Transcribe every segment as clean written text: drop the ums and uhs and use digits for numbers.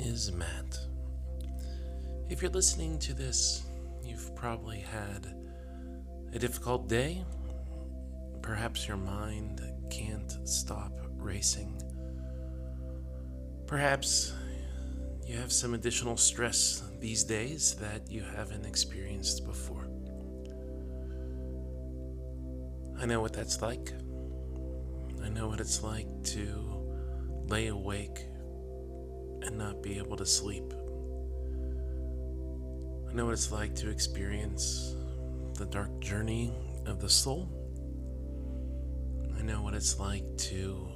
is Matt. If you're listening to this, you've probably had a difficult day. Perhaps your mind can't stop racing. Perhaps you have some additional stress these days that you haven't experienced before. I know what that's like. I know what it's like to lay awake and not be able to sleep. I know what it's like to experience the dark journey of the soul. I know what it's like to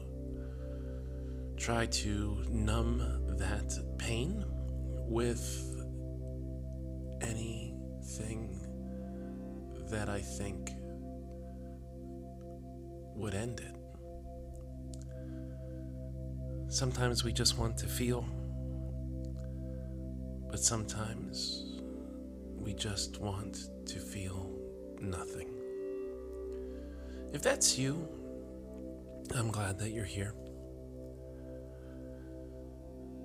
try to numb that pain with anything that I think would end it. Sometimes we just want to feel, but sometimes we just want to feel nothing. If that's you, I'm glad that you're here.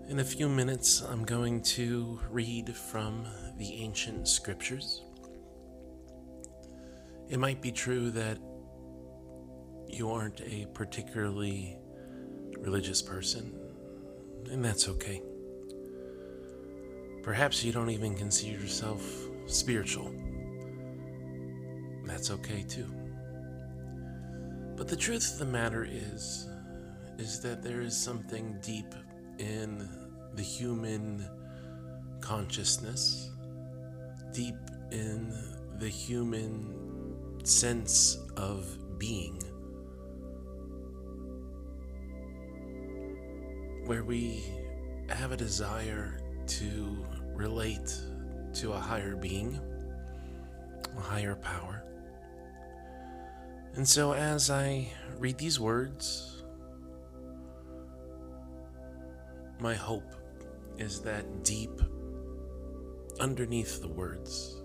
In a few minutes, I'm going to read from the ancient scriptures. It might be true that you aren't a particularly religious person, and that's okay. Perhaps you don't even consider yourself spiritual. That's okay too. But the truth of the matter is that there is something deep in the human consciousness, deep in the human sense of being, where we have a desire to relate to a higher being, a higher power. And so as I read these words, my hope is that deep underneath the words,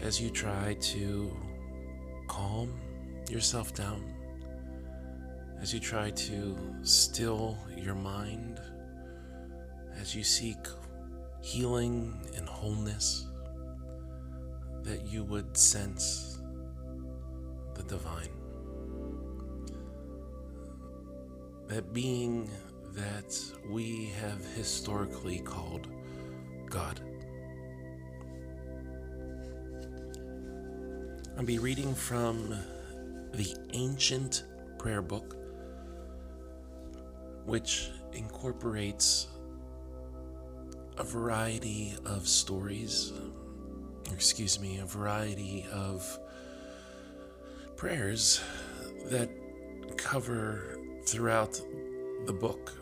as you try to calm yourself down, as you try to still your mind, as you seek healing and wholeness, that you would sense the divine. That being that we have historically called God. I'll be reading from the ancient prayer book, which incorporates a variety of a variety of prayers that cover throughout the book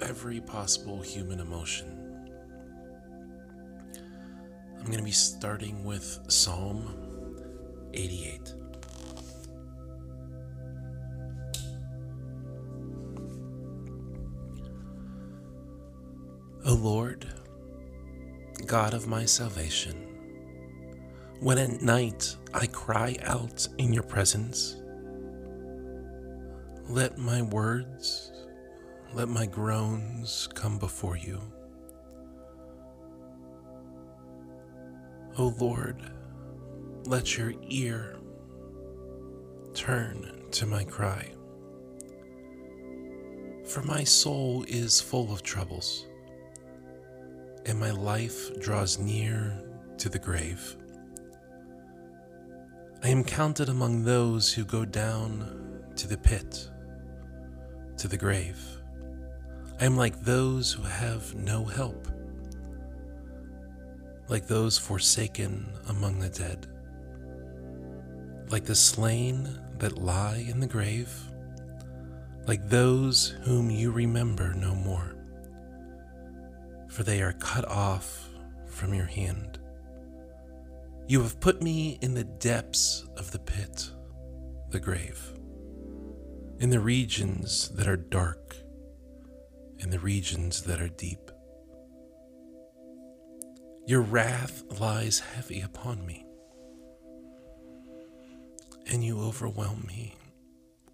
every possible human emotion. I'm going to be starting with Psalm 88. O Lord, God of my salvation, when at night I cry out in your presence, let my words, let my groans come before you. O Lord, let your ear turn to my cry, for my soul is full of troubles, and my life draws near to the grave. I am counted among those who go down to the pit, to the grave. I am like those who have no help, like those forsaken among the dead, like the slain that lie in the grave, like those whom you remember no more, for they are cut off from your hand. You have put me in the depths of the pit, the grave, in the regions that are dark, in the regions that are deep. Your wrath lies heavy upon me, and you overwhelm me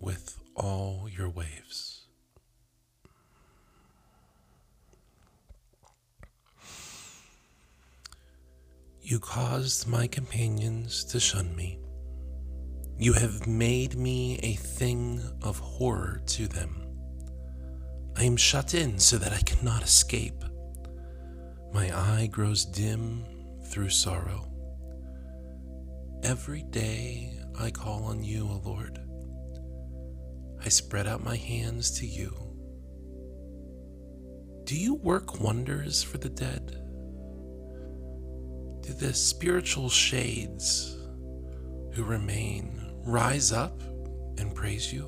with all your waves. You caused my companions to shun me. You have made me a thing of horror to them. I am shut in so that I cannot escape. My eye grows dim through sorrow. Every day I call on you, O Lord. I spread out my hands to you. Do you work wonders for the dead? Do the spiritual shades who remain rise up and praise you?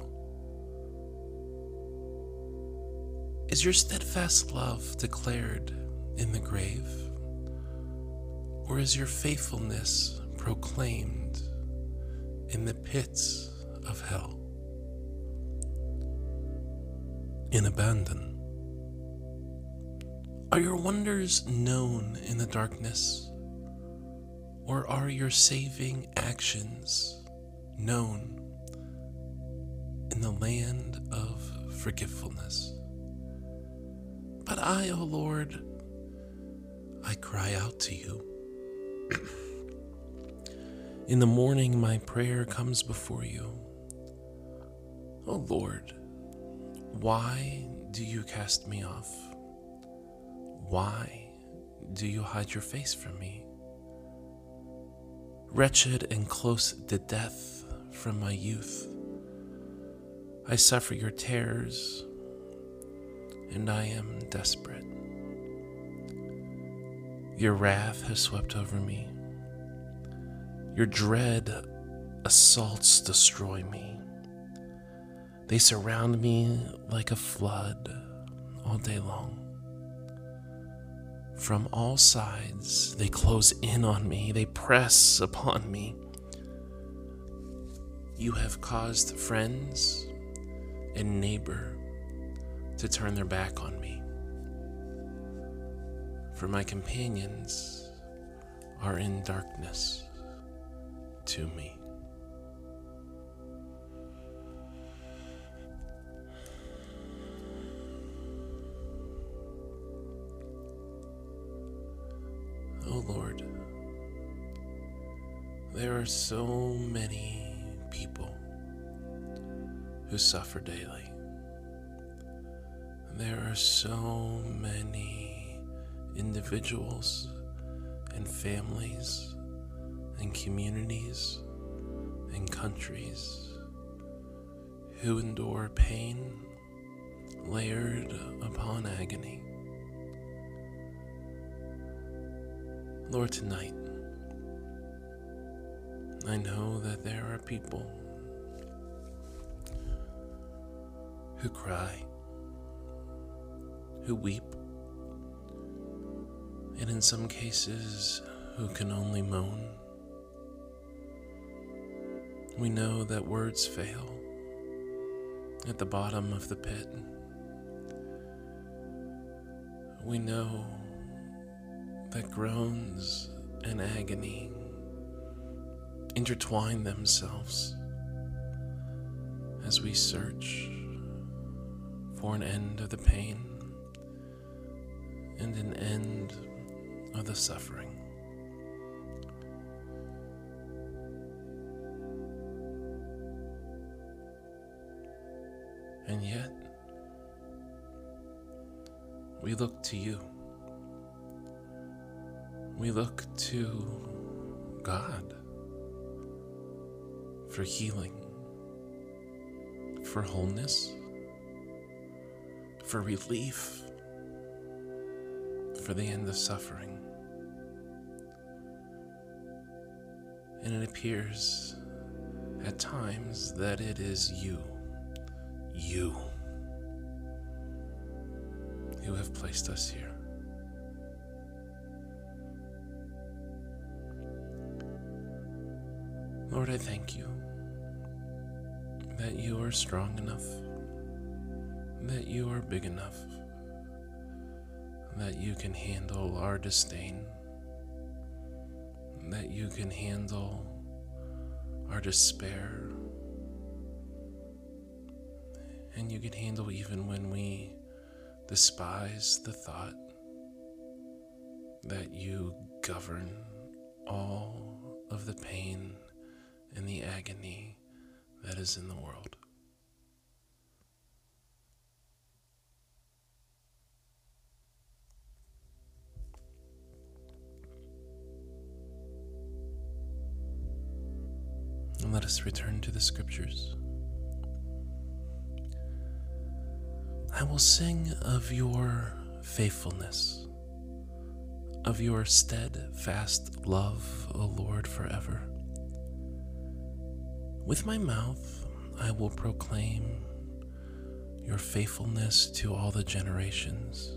Is your steadfast love declared in the grave? Or is your faithfulness proclaimed in the pits of hell? In abandon. Are your wonders known in the darkness? Or are your saving actions known in the land of forgetfulness? But I, O Lord, I cry out to you. In the morning my prayer comes before you. O Lord, why do you cast me off? Why do you hide your face from me? Wretched and close to death from my youth, I suffer your terrors, and I am desperate. Your wrath has swept over me. Your dread assaults destroy me. They surround me like a flood all day long. From all sides, they close in on me. They press upon me. You have caused friends and neighbor to turn their back on me. For my companions are in darkness to me. O Lord, there are so many people who suffer daily. There are so many individuals and families and communities and countries who endure pain layered upon agony. Lord, tonight, I know that there are people who cry, who weep, and in some cases, who can only moan. We know that words fail at the bottom of the pit. We know that groans and agony intertwine themselves as we search for an end of the pain and an end of the suffering. And yet, we look to you. We look to God for healing, for wholeness, for relief, for the end of suffering. And it appears at times that it is you who have placed us here. Lord, I thank you that you are strong enough, that you are big enough, that you can handle our disdain, that you can handle our despair, and you can handle even when we despise the thought that you govern all of the pain and the agony that is in the world. And let us return to the scriptures. I will sing of your faithfulness, of your steadfast love, O Lord, forever. With my mouth I will proclaim your faithfulness to all the generations.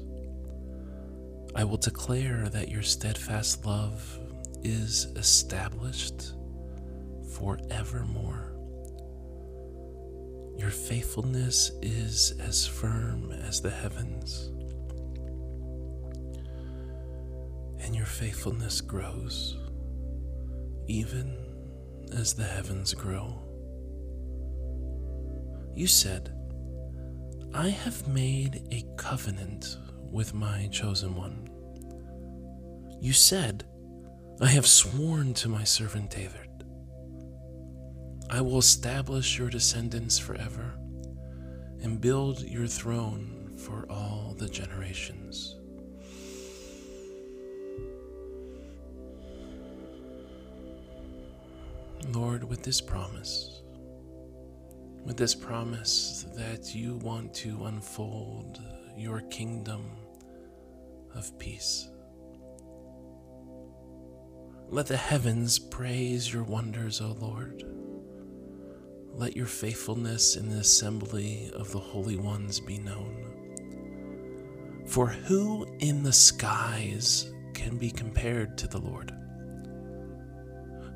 I will declare that your steadfast love is established forevermore. Your faithfulness is as firm as the heavens, and your faithfulness grows, even as the heavens grow. You said, I have made a covenant with my chosen one. You said, I have sworn to my servant David. I will establish your descendants forever and build your throne for all the generations. Lord, with this promise that you want to unfold your kingdom of peace, let the heavens praise your wonders, O Lord. Let your faithfulness in the assembly of the holy ones be known. For who in the skies can be compared to the Lord?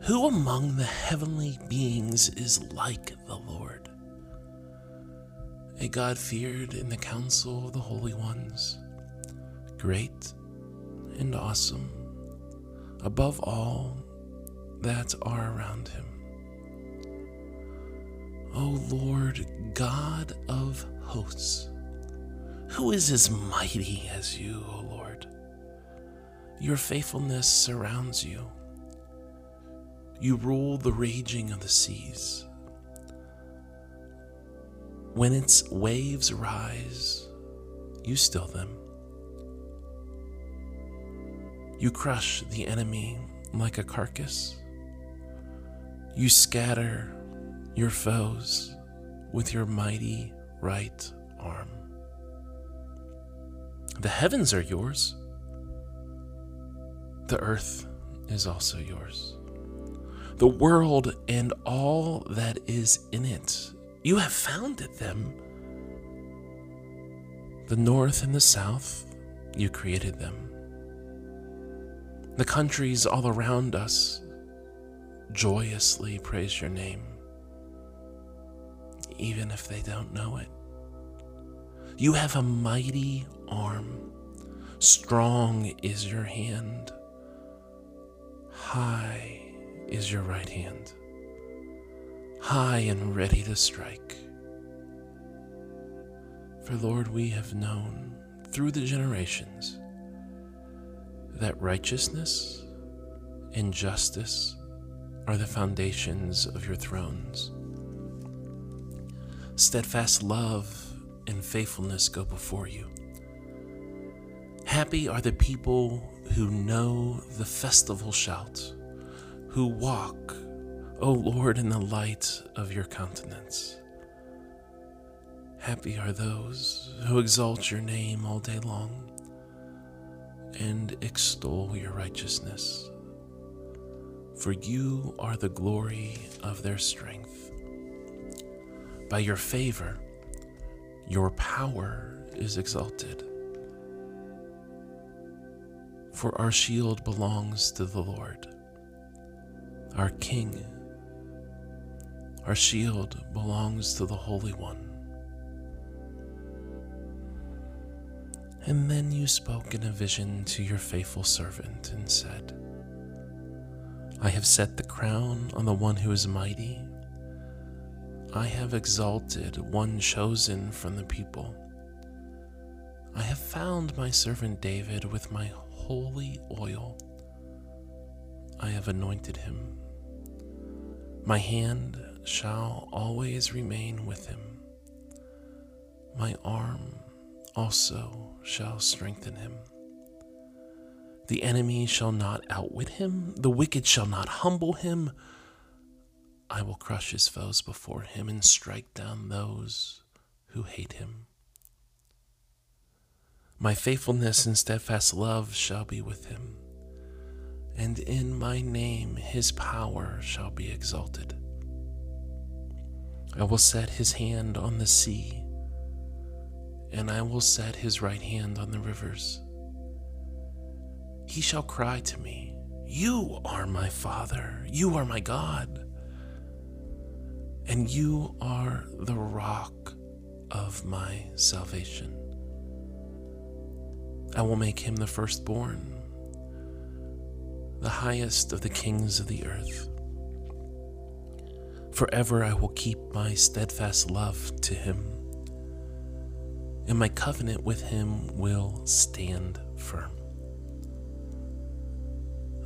Who among the heavenly beings is like the Lord? A God feared in the council of the holy ones, great and awesome, above all that are around him. O Lord, God of hosts, who is as mighty as you, O Lord? Your faithfulness surrounds you. You rule the raging of the seas. When its waves rise, you still them. You crush the enemy like a carcass. You scatter your foes with your mighty right arm. The heavens are yours. The earth is also yours. The world and all that is in it, you have founded them. The north and the south, you created them. The countries all around us joyously praise your name, even if they don't know it. You have a mighty arm. Strong is your hand. High is your right hand, high and ready to strike. For Lord, we have known through the generations that righteousness and justice are the foundations of your thrones. Steadfast love and faithfulness go before you. Happy are the people who know the festival shout, who walk, O Lord, in the light of your countenance. Happy are those who exalt your name all day long and extol your righteousness, for you are the glory of their strength. By your favor, your power is exalted. For our shield belongs to the Lord. Our King, our shield belongs to the Holy One. And then you spoke in a vision to your faithful servant and said, I have set the crown on the one who is mighty. I have exalted one chosen from the people. I have found my servant David with my holy oil. I have anointed him. My hand shall always remain with him. My arm also shall strengthen him. The enemy shall not outwit him. The wicked shall not humble him. I will crush his foes before him and strike down those who hate him. My faithfulness and steadfast love shall be with him, and in my name his power shall be exalted. I will set his hand on the sea, and I will set his right hand on the rivers. He shall cry to me, "You are my Father, you are my God, and you are the rock of my salvation." I will make him the firstborn, the highest of the kings of the earth. Forever I will keep my steadfast love to him, and my covenant with him will stand firm.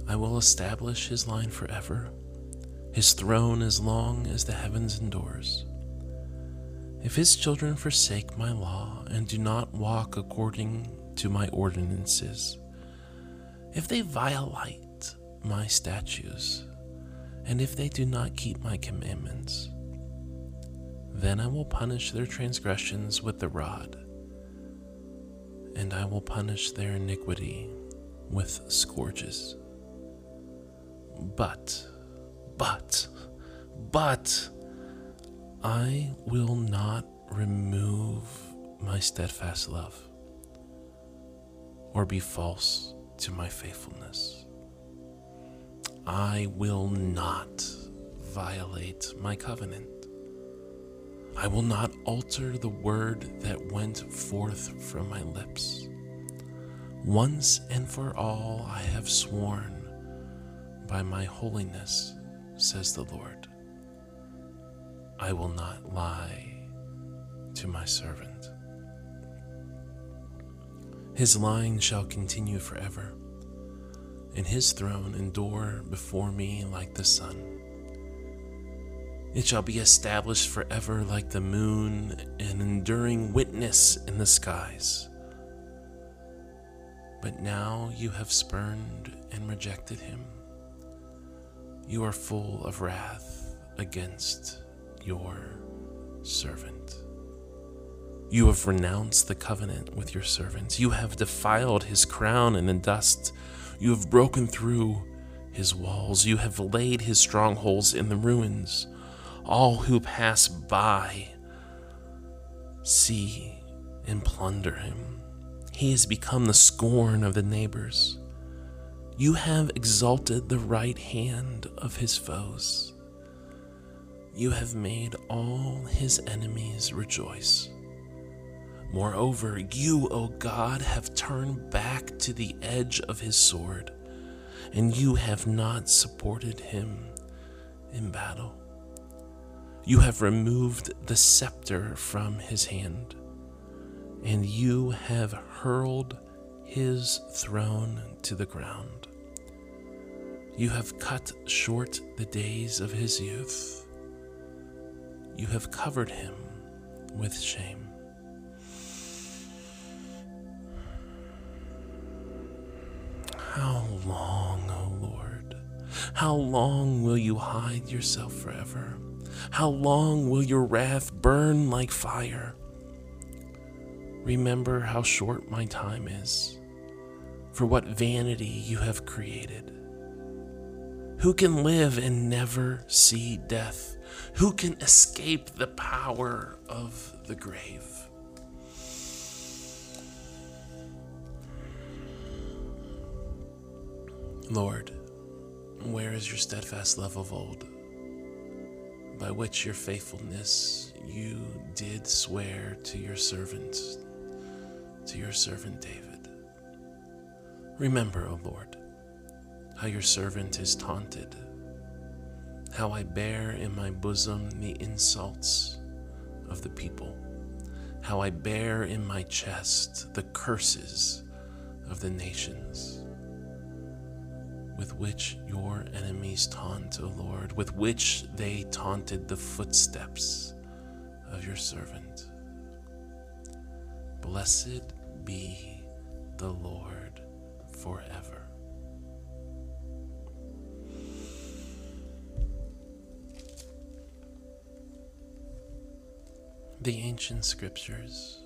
I will establish his line forever, his throne as long as the heavens endures. If his children forsake my law and do not walk according to my ordinances, if they violate my statutes, and if they do not keep my commandments, then I will punish their transgressions with the rod, and I will punish their iniquity with scourges. But I will not remove my steadfast love, or be false to my faithfulness. I will not violate my covenant. I will not alter the word that went forth from my lips. Once and for all I have sworn by my holiness, says the Lord. I will not lie to my servant. His line shall continue forever, and his throne endure before me like the sun. It shall be established forever like the moon, an enduring witness in the skies. But now you have spurned and rejected him. You are full of wrath against your servant. You have renounced the covenant with your servant. You have defiled his crown in the dust. You have broken through his walls. You have laid his strongholds in the ruins. All who pass by see and plunder him. He has become the scorn of the neighbors. You have exalted the right hand of his foes. You have made all his enemies rejoice. Moreover, you, O God, have turned back to the edge of his sword, and you have not supported him in battle. You have removed the scepter from his hand, and you have hurled his throne to the ground. You have cut short the days of his youth. You have covered him with shame. How long, O Lord? How long will you hide yourself forever? How long will your wrath burn like fire? Remember how short my time is, for what vanity you have created. Who can live and never see death? Who can escape the power of the grave? Lord, where is your steadfast love of old, by which your faithfulness you did swear to your servants, to your servant David? Remember, O Lord, how your servant is taunted, how I bear in my bosom the insults of the people, how I bear in my chest the curses of the nations. with which your enemies taunt, O Lord, with which they taunted the footsteps of your servant. Blessed be the Lord forever. The ancient scriptures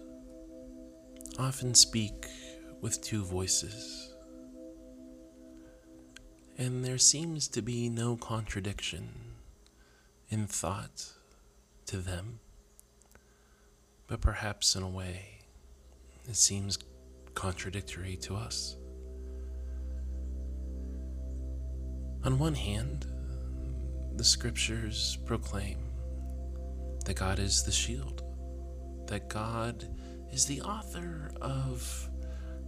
often speak with two voices, and there seems to be no contradiction in thought to them, but perhaps in a way it seems contradictory to us. On one hand, the scriptures proclaim that God is the shield, that God is the author of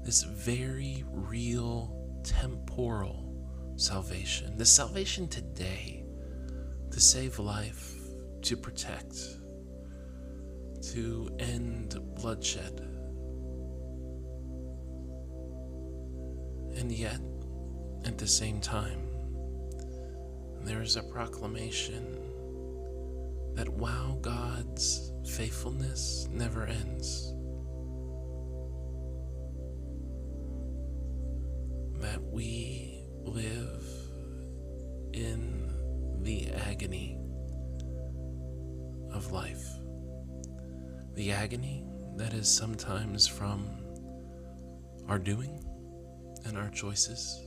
this very real temporal salvation, the salvation today, to save life, to protect, to end bloodshed. And yet, at the same time, there is a proclamation that while God's faithfulness never ends, that we live in the agony of life, the agony that is sometimes from our doing and our choices,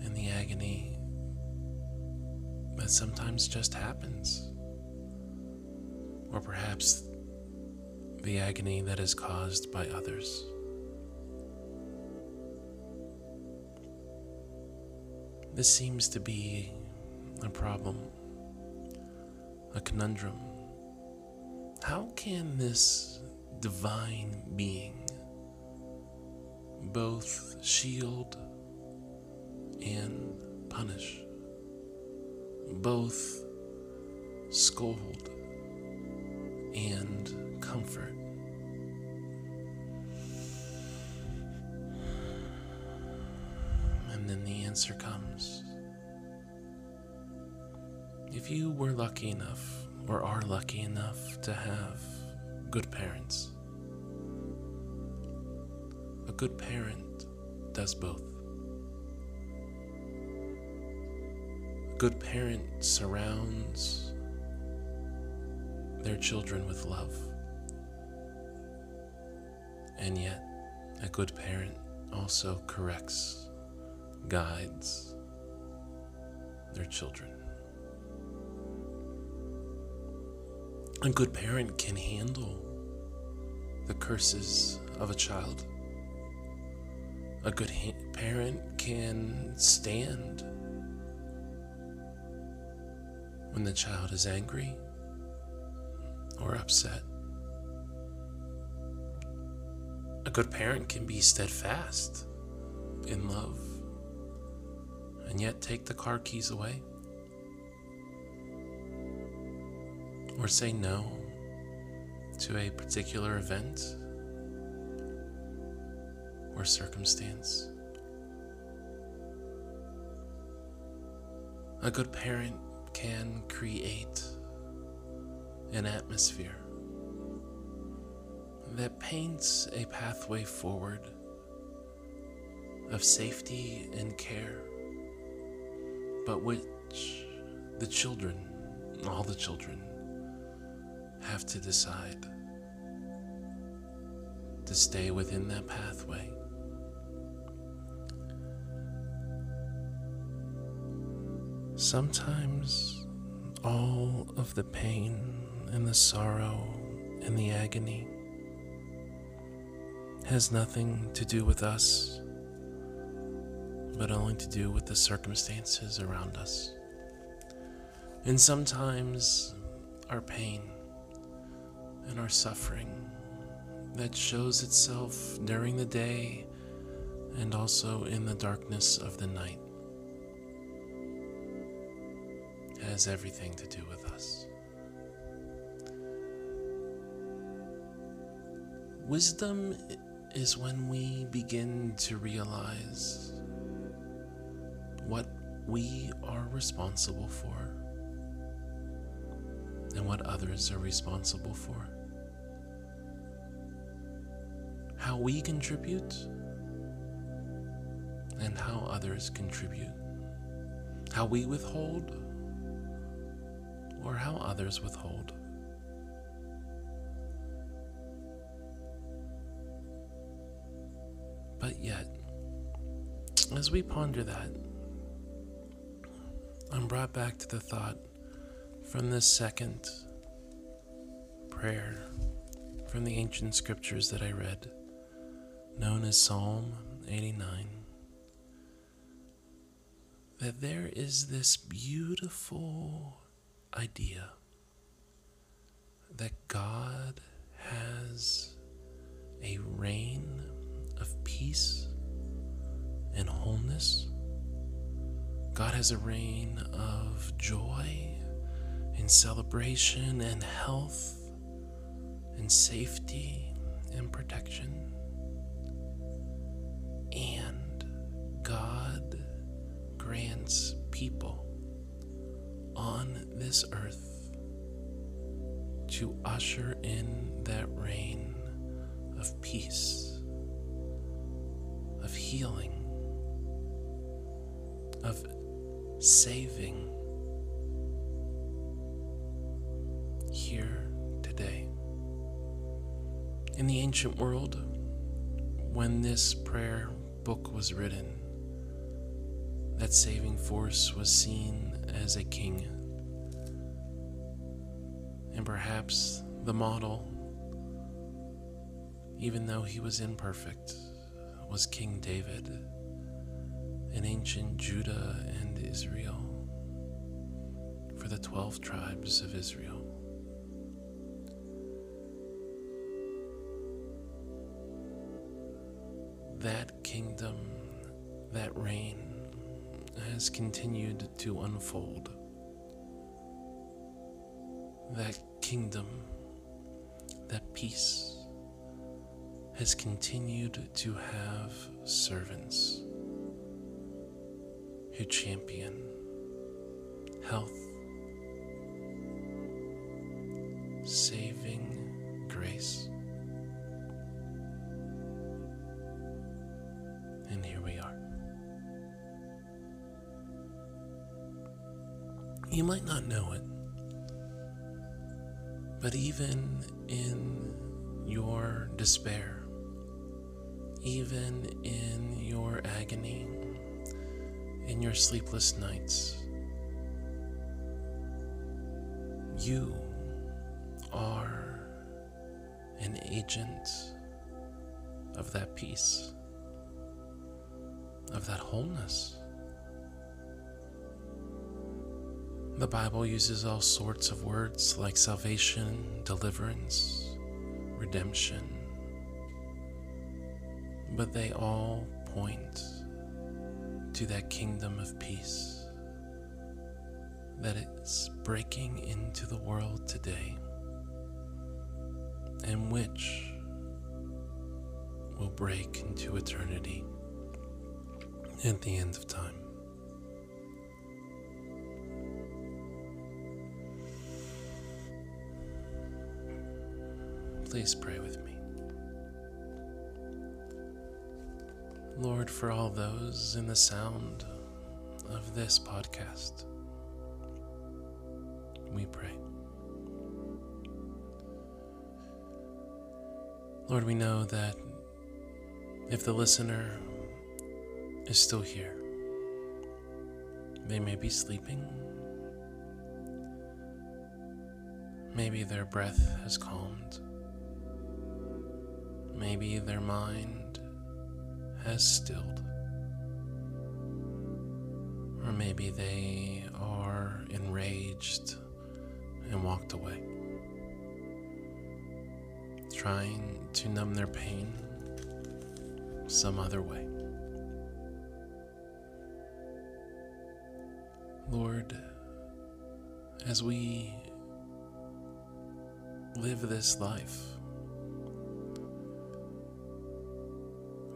and the agony that sometimes just happens, or perhaps the agony that is caused by others. This seems to be a problem, a conundrum. How can this divine being both shield and punish, both scold and comfort? And then the answer comes. If you were lucky enough, or are lucky enough, to have good parents, a good parent does both. A good parent surrounds their children with love, and yet a good parent also corrects, guides their children. A good parent can handle the curses of a child. A good parent can stand when the child is angry or upset. A good parent can be steadfast in love and yet take the car keys away, or say no to a particular event or circumstance. A good parent can create an atmosphere that paints a pathway forward of safety and care, but which the children, all the children, have to decide to stay within that pathway. Sometimes all of the pain and the sorrow and the agony has nothing to do with us, but only to do with the circumstances around us. And sometimes our pain and our suffering that shows itself during the day and also in the darkness of the night has everything to do with us. Wisdom is when we begin to realize what we are responsible for and what others are responsible for. How we contribute and how others contribute. How we withhold or how others withhold. But yet, as we ponder that, I'm brought back to the thought from this second prayer from the ancient scriptures that I read, known as Psalm 89, that there is this beautiful idea that God has a reign of peace and wholeness. God has a reign of joy and celebration and health and safety and protection. And God grants people on this earth to usher in that reign of peace, of healing, of saving here today. In the ancient world, when this prayer book was written, that saving force was seen as a king, and perhaps the model, even though he was imperfect, was King David in ancient Judah and Israel, for the 12 tribes of Israel. That kingdom, that reign, has continued to unfold. That kingdom, that peace, has continued to have servants who champion health, saving grace. And here we are. You might not know it, but even in your despair, even in your agony, in your sleepless nights, you are an agent of that peace, of that wholeness. The Bible uses all sorts of words like salvation, deliverance, redemption, but they all point to that kingdom of peace that is breaking into the world today, and which will break into eternity at the end of time. Please pray with me. Lord, for all those in the sound of this podcast, we pray. Lord, we know that if the listener is still here, they may be sleeping. Maybe their breath has calmed. Maybe their mind has stilled. Or maybe they are enraged and walked away, trying to numb their pain some other way. Lord, as we live this life,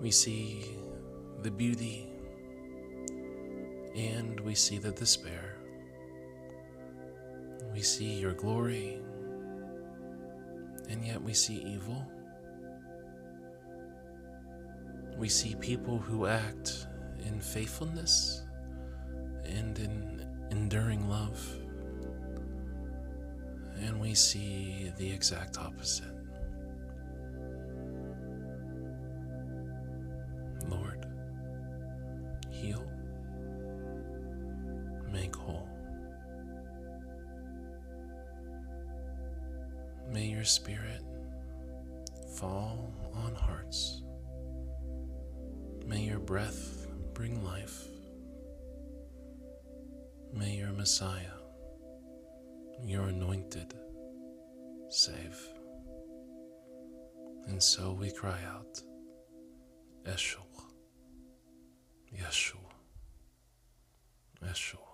we see the beauty and we see the despair. We see your glory, and yet we see evil. We see people who act in faithfulness and in enduring love, and we see the exact opposite. Lord, heal, make whole. May your Spirit fall on hearts. May your breath bring life. May your Messiah, your anointed, save. And so we cry out, Yeshua, Yeshua, Yeshua.